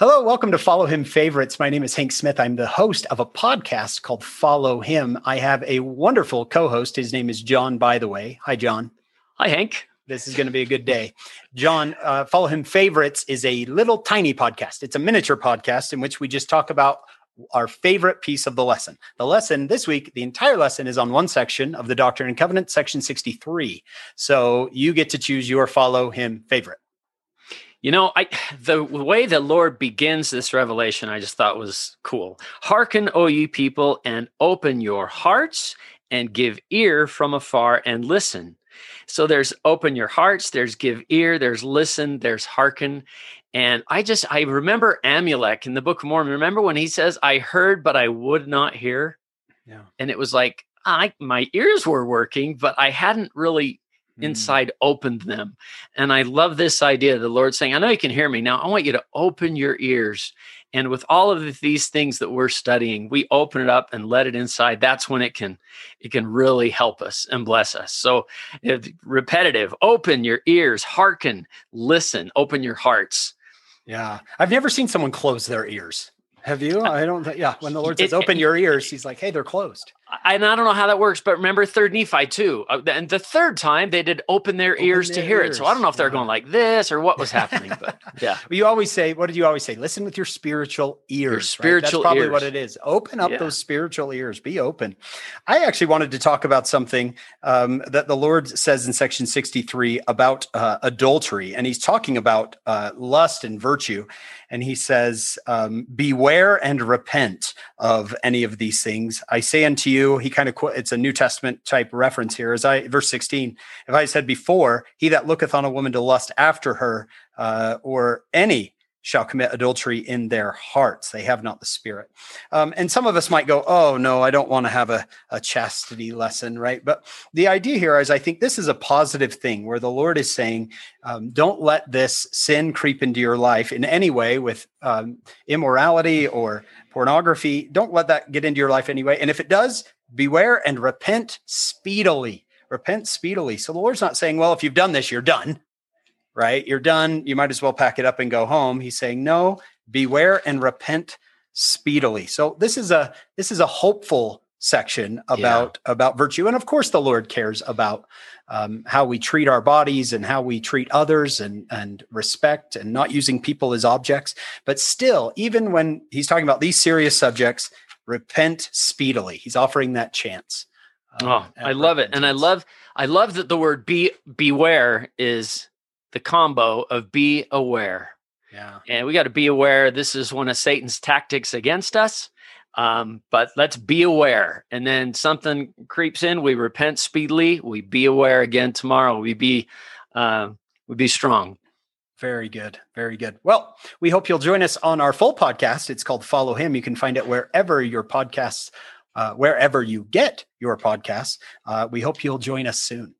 Hello, welcome to Follow Him Favorites. My name is Hank Smith. I'm the host of a podcast called Follow Him. I have a wonderful co-host. His name is John, by the way. Hi, John. Hi, Hank. This is going to be a good day. John, Follow Him Favorites is a little tiny podcast. It's a miniature podcast in which we just talk about our favorite piece of the lesson. The lesson this week, the entire lesson is on one section of the Doctrine and Covenants, section 63. So you get to choose your Follow Him Favorite. You know, the way the Lord begins this revelation, I just thought was cool. Hearken, O ye people, and open your hearts, and give ear from afar, and listen. So there's open your hearts, there's give ear, there's listen, there's hearken. And I remember Amulek in the Book of Mormon. Remember when he says, I heard, but I would not hear? Yeah. And it was like, my ears were working, but I hadn't really inside opened them. And I love this idea of the Lord saying, I know you can hear me now. I want you to open your ears. And with all of these things that we're studying, we open it up and let it inside. That's when it can really help us and bless us. So repetitive, open your ears, hearken, listen, open your hearts. Yeah. I've never seen someone close their ears. Have you? I don't think. Yeah. When the Lord says, open your ears, he's like, hey, they're closed. And I don't know how that works, but remember Third Nephi too. And the third time they did open their ears to hear it. So I don't know if they're going like this or what was happening, but yeah. Well, what did you always say? Listen with your spiritual ears. Your spiritual right? That's probably what it is. Open up those spiritual ears. Be open. I actually wanted to talk about something that the Lord says in section 63 about adultery. And he's talking about lust and virtue. And he says, beware and repent of any of these things. I say unto you, it's a New Testament type reference here. Verse 16, if I said before, he that looketh on a woman to lust after her, or any shall commit adultery in their hearts. They have not the Spirit. And some of us might go, oh no, I don't want to have a chastity lesson, right? But the idea here is I think this is a positive thing where the Lord is saying, don't let this sin creep into your life in any way with immorality or pornography. Don't let that get into your life anyway. And if it does, beware and repent speedily. Repent speedily. So the Lord's not saying, well, if you've done this, you're done. Right? You're done. You might as well pack it up and go home. He's saying, no, beware and repent speedily. So this is a hopeful section about virtue. And of course, the Lord cares about how we treat our bodies and how we treat others and respect and not using people as objects. But still, even when he's talking about these serious subjects, repent speedily. He's offering that chance. I love it. And I love that the word beware is the combo of be aware. Yeah. And we got to be aware. This is one of Satan's tactics against us. But let's be aware. And then something creeps in. We repent speedily. We be aware again tomorrow. We be strong. Very good. Very good. Well, we hope you'll join us on our full podcast. It's called Follow Him. You can find it wherever you get your podcasts. We hope you'll join us soon.